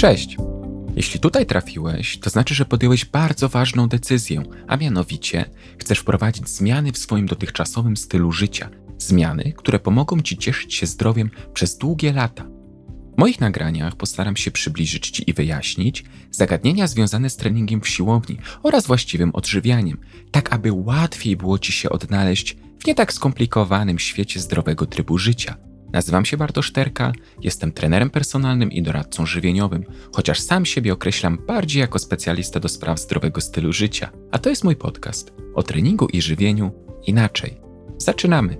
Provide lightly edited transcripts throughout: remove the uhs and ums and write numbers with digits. Cześć! Jeśli tutaj trafiłeś, to znaczy, że podjąłeś bardzo ważną decyzję, a mianowicie chcesz wprowadzić zmiany w swoim dotychczasowym stylu życia. Zmiany, które pomogą Ci cieszyć się zdrowiem przez długie lata. W moich nagraniach postaram się przybliżyć Ci i wyjaśnić zagadnienia związane z treningiem w siłowni oraz właściwym odżywianiem, tak aby łatwiej było Ci się odnaleźć w nie tak skomplikowanym świecie zdrowego trybu życia. Nazywam się Bartosz Terka, jestem trenerem personalnym i doradcą żywieniowym, chociaż sam siebie określam bardziej jako specjalista do spraw zdrowego stylu życia. A to jest mój podcast o treningu i żywieniu inaczej. Zaczynamy!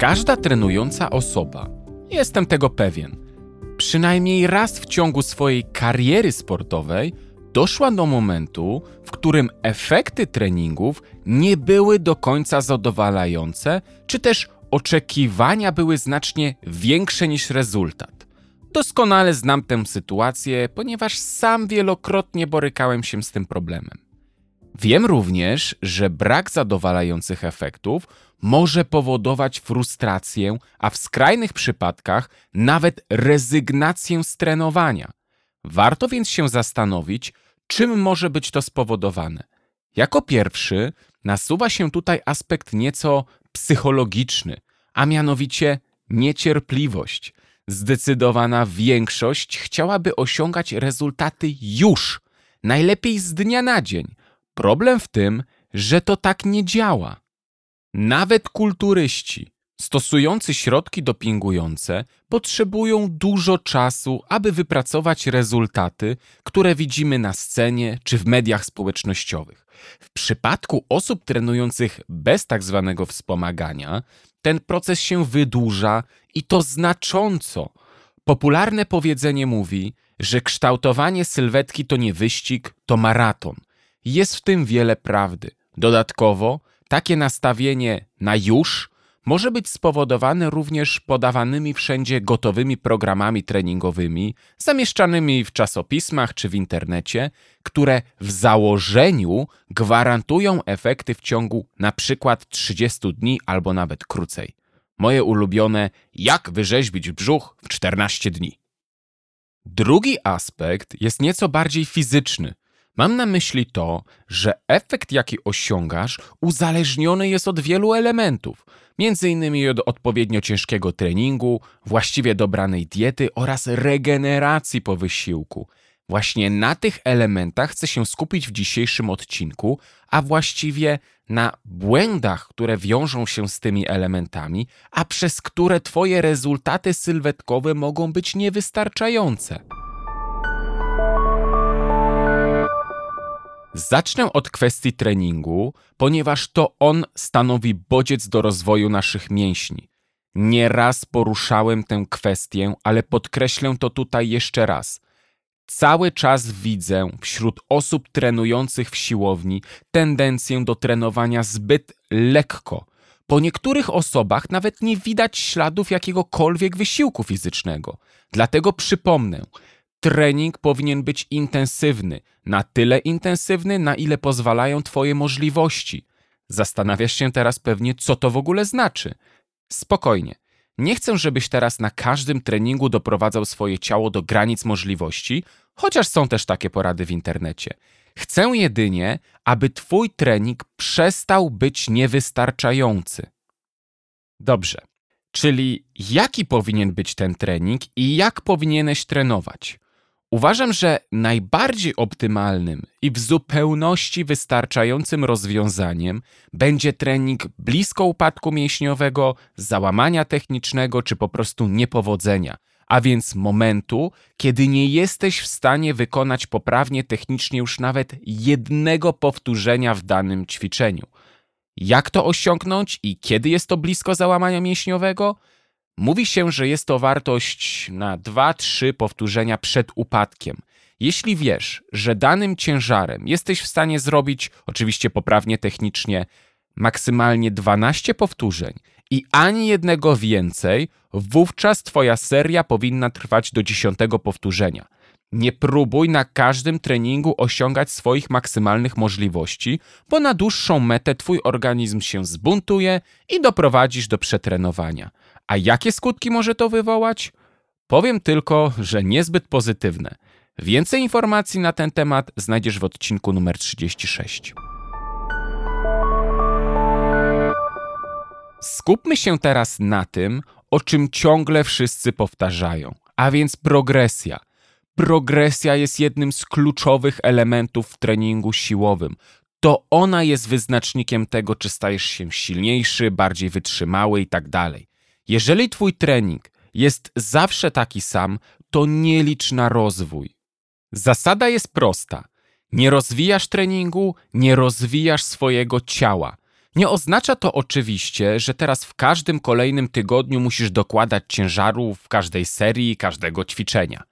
Każda trenująca osoba, jestem tego pewien, przynajmniej raz w ciągu swojej kariery sportowej doszła do momentu, w którym efekty treningów nie były do końca zadowalające, czy też oczekiwania były znacznie większe niż rezultat. Doskonale znam tę sytuację, ponieważ sam wielokrotnie borykałem się z tym problemem. Wiem również, że brak zadowalających efektów może powodować frustrację, a w skrajnych przypadkach nawet rezygnację z trenowania. Warto więc się zastanowić, czym może być to spowodowane. Jako pierwszy nasuwa się tutaj aspekt nieco psychologiczny, a mianowicie niecierpliwość. Zdecydowana większość chciałaby osiągać rezultaty już, najlepiej z dnia na dzień. Problem w tym, że to tak nie działa. Nawet kulturyści stosujący środki dopingujące potrzebują dużo czasu, aby wypracować rezultaty, które widzimy na scenie czy w mediach społecznościowych. W przypadku osób trenujących bez tak zwanego wspomagania, ten proces się wydłuża i to znacząco. Popularne powiedzenie mówi, że kształtowanie sylwetki to nie wyścig, to maraton. Jest w tym wiele prawdy. Dodatkowo, takie nastawienie na już może być spowodowane również podawanymi wszędzie gotowymi programami treningowymi, zamieszczanymi w czasopismach czy w internecie, które w założeniu gwarantują efekty w ciągu np. 30 dni albo nawet krócej. Moje ulubione „Jak wyrzeźbić brzuch w 14 dni”. Drugi aspekt jest nieco bardziej fizyczny. Mam na myśli to, że efekt, jaki osiągasz, uzależniony jest od wielu elementów, m.in. od odpowiednio ciężkiego treningu, właściwie dobranej diety oraz regeneracji po wysiłku. Właśnie na tych elementach chcę się skupić w dzisiejszym odcinku, a właściwie na błędach, które wiążą się z tymi elementami, a przez które Twoje rezultaty sylwetkowe mogą być niewystarczające. Zacznę od kwestii treningu, ponieważ to on stanowi bodziec do rozwoju naszych mięśni. Nieraz poruszałem tę kwestię, ale podkreślę to tutaj jeszcze raz. Cały czas widzę wśród osób trenujących w siłowni tendencję do trenowania zbyt lekko. Po niektórych osobach nawet nie widać śladów jakiegokolwiek wysiłku fizycznego. Dlatego przypomnę, trening powinien być intensywny, na tyle intensywny, na ile pozwalają Twoje możliwości. Zastanawiasz się teraz pewnie, co to w ogóle znaczy. Spokojnie. Nie chcę, żebyś teraz na każdym treningu doprowadzał swoje ciało do granic możliwości, chociaż są też takie porady w internecie. Chcę jedynie, aby Twój trening przestał być niewystarczający. Dobrze. Czyli jaki powinien być ten trening i jak powinieneś trenować? Uważam, że najbardziej optymalnym i w zupełności wystarczającym rozwiązaniem będzie trening blisko upadku mięśniowego, załamania technicznego czy po prostu niepowodzenia, a więc momentu, kiedy nie jesteś w stanie wykonać poprawnie technicznie już nawet jednego powtórzenia w danym ćwiczeniu. Jak to osiągnąć i kiedy jest to blisko załamania mięśniowego? Mówi się, że jest to wartość na 2-3 powtórzenia przed upadkiem. Jeśli wiesz, że danym ciężarem jesteś w stanie zrobić, oczywiście poprawnie technicznie, maksymalnie 12 powtórzeń i ani jednego więcej, wówczas Twoja seria powinna trwać do 10 powtórzenia. Nie próbuj na każdym treningu osiągać swoich maksymalnych możliwości, bo na dłuższą metę Twój organizm się zbuntuje i doprowadzisz do przetrenowania. A jakie skutki może to wywołać? Powiem tylko, że niezbyt pozytywne. Więcej informacji na ten temat znajdziesz w odcinku numer 36. Skupmy się teraz na tym, o czym ciągle wszyscy powtarzają, a więc progresja. Progresja jest jednym z kluczowych elementów w treningu siłowym. To ona jest wyznacznikiem tego, czy stajesz się silniejszy, bardziej wytrzymały itd. Jeżeli twój trening jest zawsze taki sam, to nie licz na rozwój. Zasada jest prosta. Nie rozwijasz treningu, nie rozwijasz swojego ciała. Nie oznacza to oczywiście, że teraz w każdym kolejnym tygodniu musisz dokładać ciężaru w każdej serii, każdego ćwiczenia.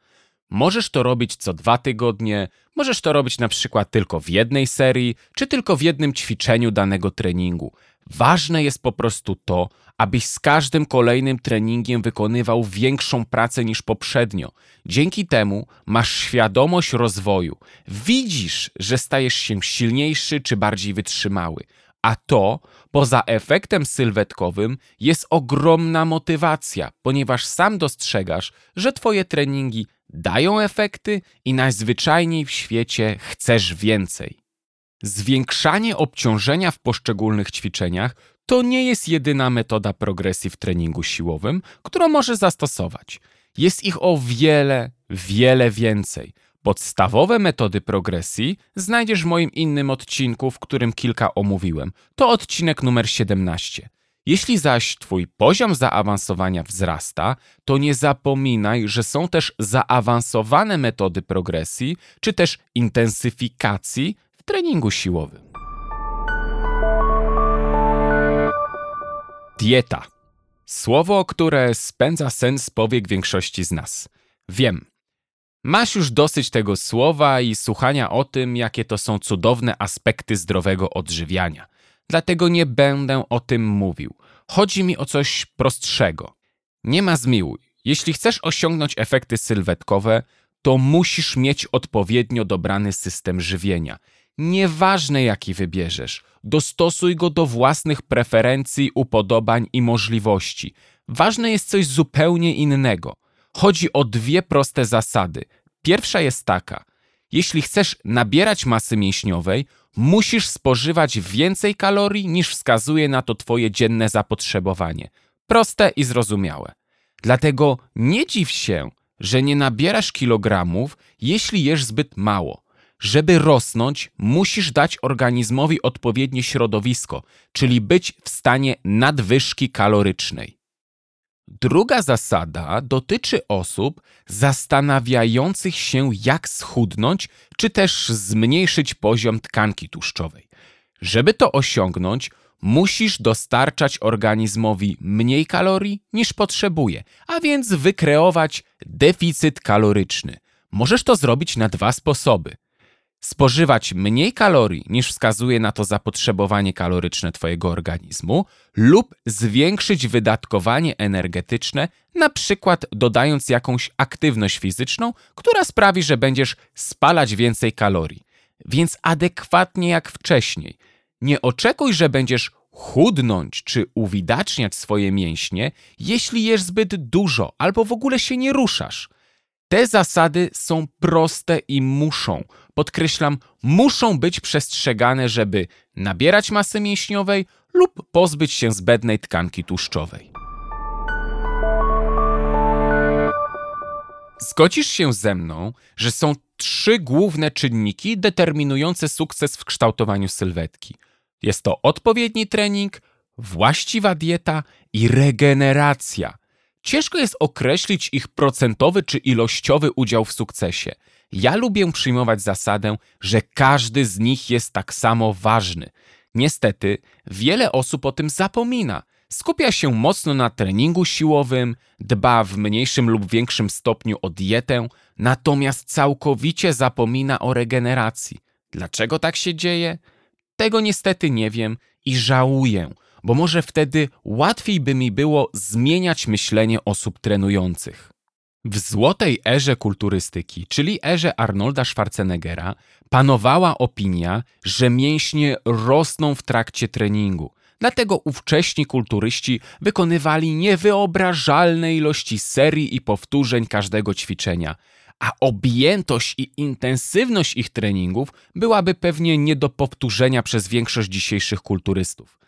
Możesz to robić co 2 tygodnie, możesz to robić na przykład tylko w jednej serii, czy tylko w jednym ćwiczeniu danego treningu. Ważne jest po prostu to, abyś z każdym kolejnym treningiem wykonywał większą pracę niż poprzednio. Dzięki temu masz świadomość rozwoju. Widzisz, że stajesz się silniejszy czy bardziej wytrzymały. A to, poza efektem sylwetkowym, jest ogromna motywacja, ponieważ sam dostrzegasz, że twoje treningi dają efekty i najzwyczajniej w świecie chcesz więcej. Zwiększanie obciążenia w poszczególnych ćwiczeniach to nie jest jedyna metoda progresji w treningu siłowym, którą możesz zastosować. Jest ich o wiele, wiele więcej. Podstawowe metody progresji znajdziesz w moim innym odcinku, w którym kilka omówiłem. To odcinek numer 17. Jeśli zaś twój poziom zaawansowania wzrasta, to nie zapominaj, że są też zaawansowane metody progresji, czy też intensyfikacji w treningu siłowym. Dieta. Słowo, które spędza sen z powiek większości z nas. Wiem. Masz już dosyć tego słowa i słuchania o tym, jakie to są cudowne aspekty zdrowego odżywiania. Dlatego nie będę o tym mówił. Chodzi mi o coś prostszego. Nie ma zmiłuj. Jeśli chcesz osiągnąć efekty sylwetkowe, to musisz mieć odpowiednio dobrany system żywienia. Nieważne jaki wybierzesz, dostosuj go do własnych preferencji, upodobań i możliwości. Ważne jest coś zupełnie innego. Chodzi o 2 proste zasady. Pierwsza jest taka. Jeśli chcesz nabierać masy mięśniowej, musisz spożywać więcej kalorii niż wskazuje na to twoje dzienne zapotrzebowanie. Proste i zrozumiałe. Dlatego nie dziw się, że nie nabierasz kilogramów, jeśli jesz zbyt mało. Żeby rosnąć, musisz dać organizmowi odpowiednie środowisko, czyli być w stanie nadwyżki kalorycznej. Druga zasada dotyczy osób zastanawiających się, jak schudnąć, czy też zmniejszyć poziom tkanki tłuszczowej. Żeby to osiągnąć, musisz dostarczać organizmowi mniej kalorii niż potrzebuje, a więc wykreować deficyt kaloryczny. Możesz to zrobić na 2 sposoby. Spożywać mniej kalorii niż wskazuje na to zapotrzebowanie kaloryczne twojego organizmu lub zwiększyć wydatkowanie energetyczne, na przykład dodając jakąś aktywność fizyczną, która sprawi, że będziesz spalać więcej kalorii. Więc adekwatnie jak wcześniej. Nie oczekuj, że będziesz chudnąć czy uwidaczniać swoje mięśnie, jeśli jesz zbyt dużo albo w ogóle się nie ruszasz. Te zasady są proste i muszą, podkreślam, muszą być przestrzegane, żeby nabierać masy mięśniowej lub pozbyć się zbędnej tkanki tłuszczowej. Zgodzisz się ze mną, że są 3 główne czynniki determinujące sukces w kształtowaniu sylwetki. Jest to odpowiedni trening, właściwa dieta i regeneracja. Ciężko jest określić ich procentowy czy ilościowy udział w sukcesie. Ja lubię przyjmować zasadę, że każdy z nich jest tak samo ważny. Niestety, wiele osób o tym zapomina. Skupia się mocno na treningu siłowym, dba w mniejszym lub większym stopniu o dietę, natomiast całkowicie zapomina o regeneracji. Dlaczego tak się dzieje? Tego niestety nie wiem i żałuję. Bo może wtedy łatwiej by mi było zmieniać myślenie osób trenujących. W złotej erze kulturystyki, czyli erze Arnolda Schwarzeneggera, panowała opinia, że mięśnie rosną w trakcie treningu. Dlatego ówcześni kulturyści wykonywali niewyobrażalne ilości serii i powtórzeń każdego ćwiczenia, a objętość i intensywność ich treningów byłaby pewnie nie do powtórzenia przez większość dzisiejszych kulturystów.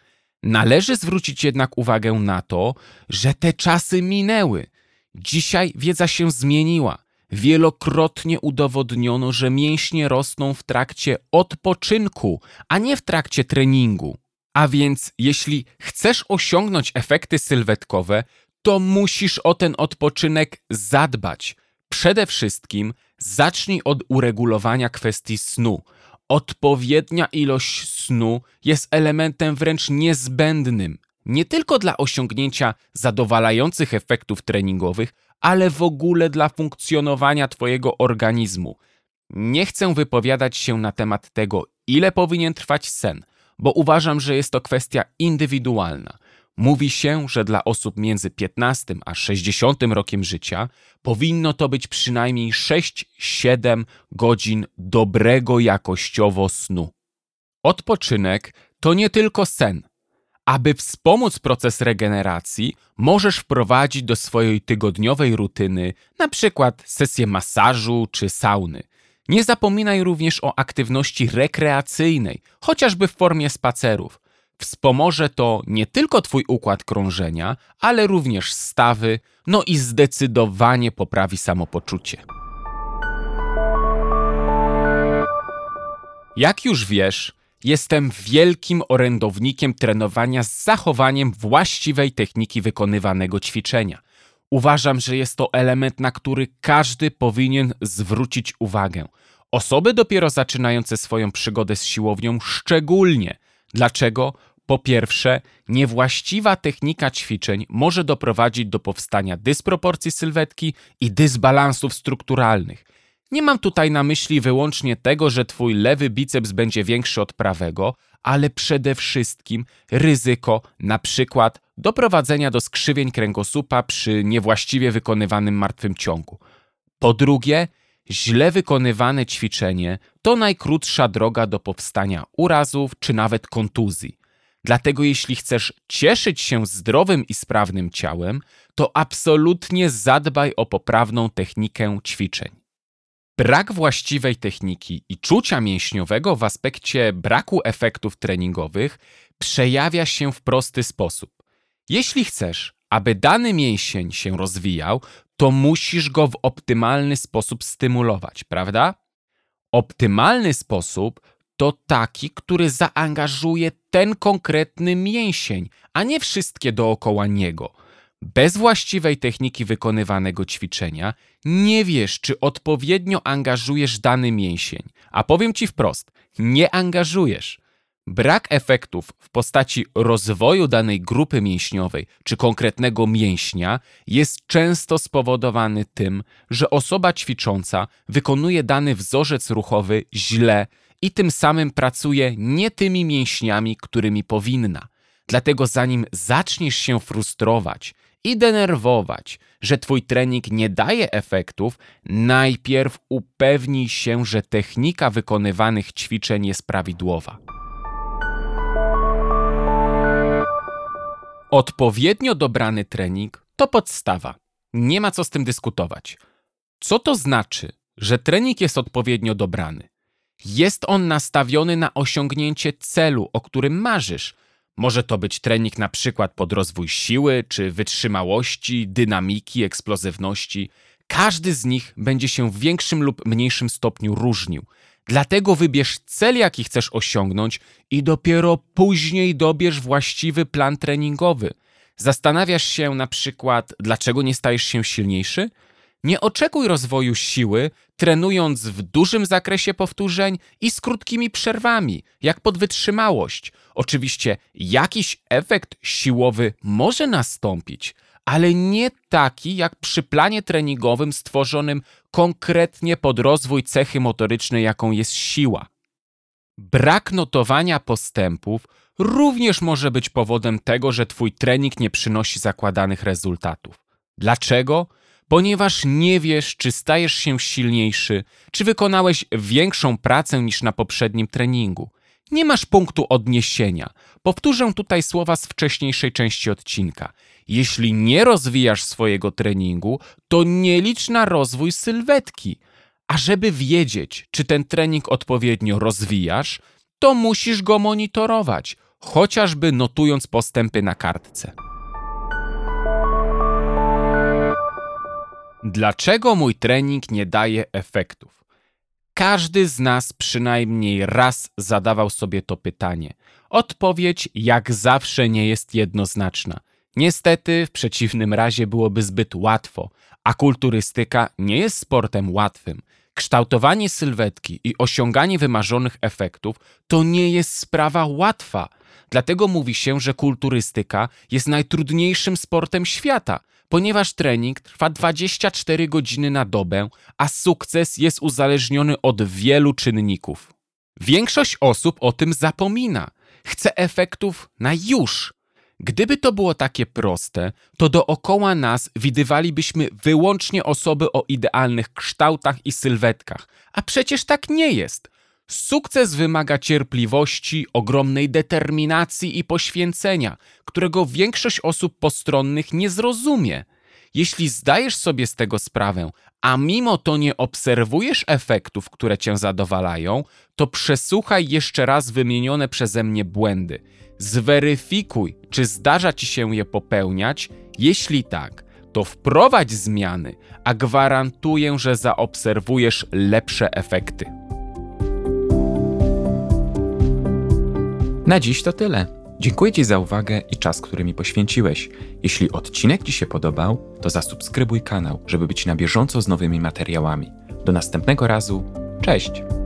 Należy zwrócić jednak uwagę na to, że te czasy minęły. Dzisiaj wiedza się zmieniła. Wielokrotnie udowodniono, że mięśnie rosną w trakcie odpoczynku, a nie w trakcie treningu. A więc jeśli chcesz osiągnąć efekty sylwetkowe, to musisz o ten odpoczynek zadbać. Przede wszystkim zacznij od uregulowania kwestii snu. Odpowiednia ilość snu jest elementem wręcz niezbędnym, nie tylko dla osiągnięcia zadowalających efektów treningowych, ale w ogóle dla funkcjonowania Twojego organizmu. Nie chcę wypowiadać się na temat tego, ile powinien trwać sen, bo uważam, że jest to kwestia indywidualna. Mówi się, że dla osób między 15 a 60 rokiem życia powinno to być przynajmniej 6-7 godzin dobrego jakościowo snu. Odpoczynek to nie tylko sen. Aby wspomóc proces regeneracji, możesz wprowadzić do swojej tygodniowej rutyny np. sesję masażu czy sauny. Nie zapominaj również o aktywności rekreacyjnej, chociażby w formie spacerów. Wspomoże to nie tylko Twój układ krążenia, ale również stawy, no i zdecydowanie poprawi samopoczucie. Jak już wiesz, jestem wielkim orędownikiem trenowania z zachowaniem właściwej techniki wykonywanego ćwiczenia. Uważam, że jest to element, na który każdy powinien zwrócić uwagę. Osoby dopiero zaczynające swoją przygodę z siłownią szczególnie. Dlaczego? Po pierwsze, niewłaściwa technika ćwiczeń może doprowadzić do powstania dysproporcji sylwetki i dysbalansów strukturalnych. Nie mam tutaj na myśli wyłącznie tego, że Twój lewy biceps będzie większy od prawego, ale przede wszystkim ryzyko np. doprowadzenia do skrzywień kręgosłupa przy niewłaściwie wykonywanym martwym ciągu. Po drugie, źle wykonywane ćwiczenie to najkrótsza droga do powstania urazów czy nawet kontuzji. Dlatego jeśli chcesz cieszyć się zdrowym i sprawnym ciałem, to absolutnie zadbaj o poprawną technikę ćwiczeń. Brak właściwej techniki i czucia mięśniowego w aspekcie braku efektów treningowych przejawia się w prosty sposób. Jeśli chcesz, aby dany mięsień się rozwijał, to musisz go w optymalny sposób stymulować, prawda? Optymalny sposób to taki, który zaangażuje ten konkretny mięsień, a nie wszystkie dookoła niego. Bez właściwej techniki wykonywanego ćwiczenia nie wiesz, czy odpowiednio angażujesz dany mięsień. A powiem Ci wprost, nie angażujesz. Brak efektów w postaci rozwoju danej grupy mięśniowej czy konkretnego mięśnia jest często spowodowany tym, że osoba ćwicząca wykonuje dany wzorzec ruchowy źle i tym samym pracuje nie tymi mięśniami, którymi powinna. Dlatego zanim zaczniesz się frustrować i denerwować, że Twój trening nie daje efektów, najpierw upewnij się, że technika wykonywanych ćwiczeń jest prawidłowa. Odpowiednio dobrany trening to podstawa. Nie ma co z tym dyskutować. Co to znaczy, że trening jest odpowiednio dobrany? Jest on nastawiony na osiągnięcie celu, o którym marzysz. Może to być trening na przykład pod rozwój siły, czy wytrzymałości, dynamiki, eksplozywności. Każdy z nich będzie się w większym lub mniejszym stopniu różnił. Dlatego wybierz cel, jaki chcesz osiągnąć i dopiero później dobierz właściwy plan treningowy. Zastanawiasz się na przykład, dlaczego nie stajesz się silniejszy? Nie oczekuj rozwoju siły, trenując w dużym zakresie powtórzeń i z krótkimi przerwami, jak pod wytrzymałość. Oczywiście jakiś efekt siłowy może nastąpić, ale nie taki jak przy planie treningowym stworzonym konkretnie pod rozwój cechy motorycznej, jaką jest siła. Brak notowania postępów również może być powodem tego, że Twój trening nie przynosi zakładanych rezultatów. Dlaczego? Ponieważ nie wiesz, czy stajesz się silniejszy, czy wykonałeś większą pracę niż na poprzednim treningu. nie masz punktu odniesienia. Powtórzę tutaj słowa z wcześniejszej części odcinka. Jeśli nie rozwijasz swojego treningu, to nie licz na rozwój sylwetki. A żeby wiedzieć, czy ten trening odpowiednio rozwijasz, to musisz go monitorować, chociażby notując postępy na kartce. Dlaczego mój trening nie daje efektów? Każdy z nas przynajmniej raz zadawał sobie to pytanie. Odpowiedź jak zawsze nie jest jednoznaczna. Niestety w przeciwnym razie byłoby zbyt łatwo, a kulturystyka nie jest sportem łatwym. Kształtowanie sylwetki i osiąganie wymarzonych efektów to nie jest sprawa łatwa. Dlatego mówi się, że kulturystyka jest najtrudniejszym sportem świata, ponieważ trening trwa 24 godziny na dobę, a sukces jest uzależniony od wielu czynników. Większość osób o tym zapomina. Chce efektów na już. Gdyby to było takie proste, to dookoła nas widywalibyśmy wyłącznie osoby o idealnych kształtach i sylwetkach, a przecież tak nie jest. Sukces wymaga cierpliwości, ogromnej determinacji i poświęcenia, którego większość osób postronnych nie zrozumie. Jeśli zdajesz sobie z tego sprawę, a mimo to nie obserwujesz efektów, które cię zadowalają, to przesłuchaj jeszcze raz wymienione przeze mnie błędy. Zweryfikuj, czy zdarza ci się je popełniać. Jeśli tak, to wprowadź zmiany, a gwarantuję, że zaobserwujesz lepsze efekty. Na dziś to tyle. Dziękuję Ci za uwagę i czas, który mi poświęciłeś. Jeśli odcinek Ci się podobał, to zasubskrybuj kanał, żeby być na bieżąco z nowymi materiałami. Do następnego razu. Cześć!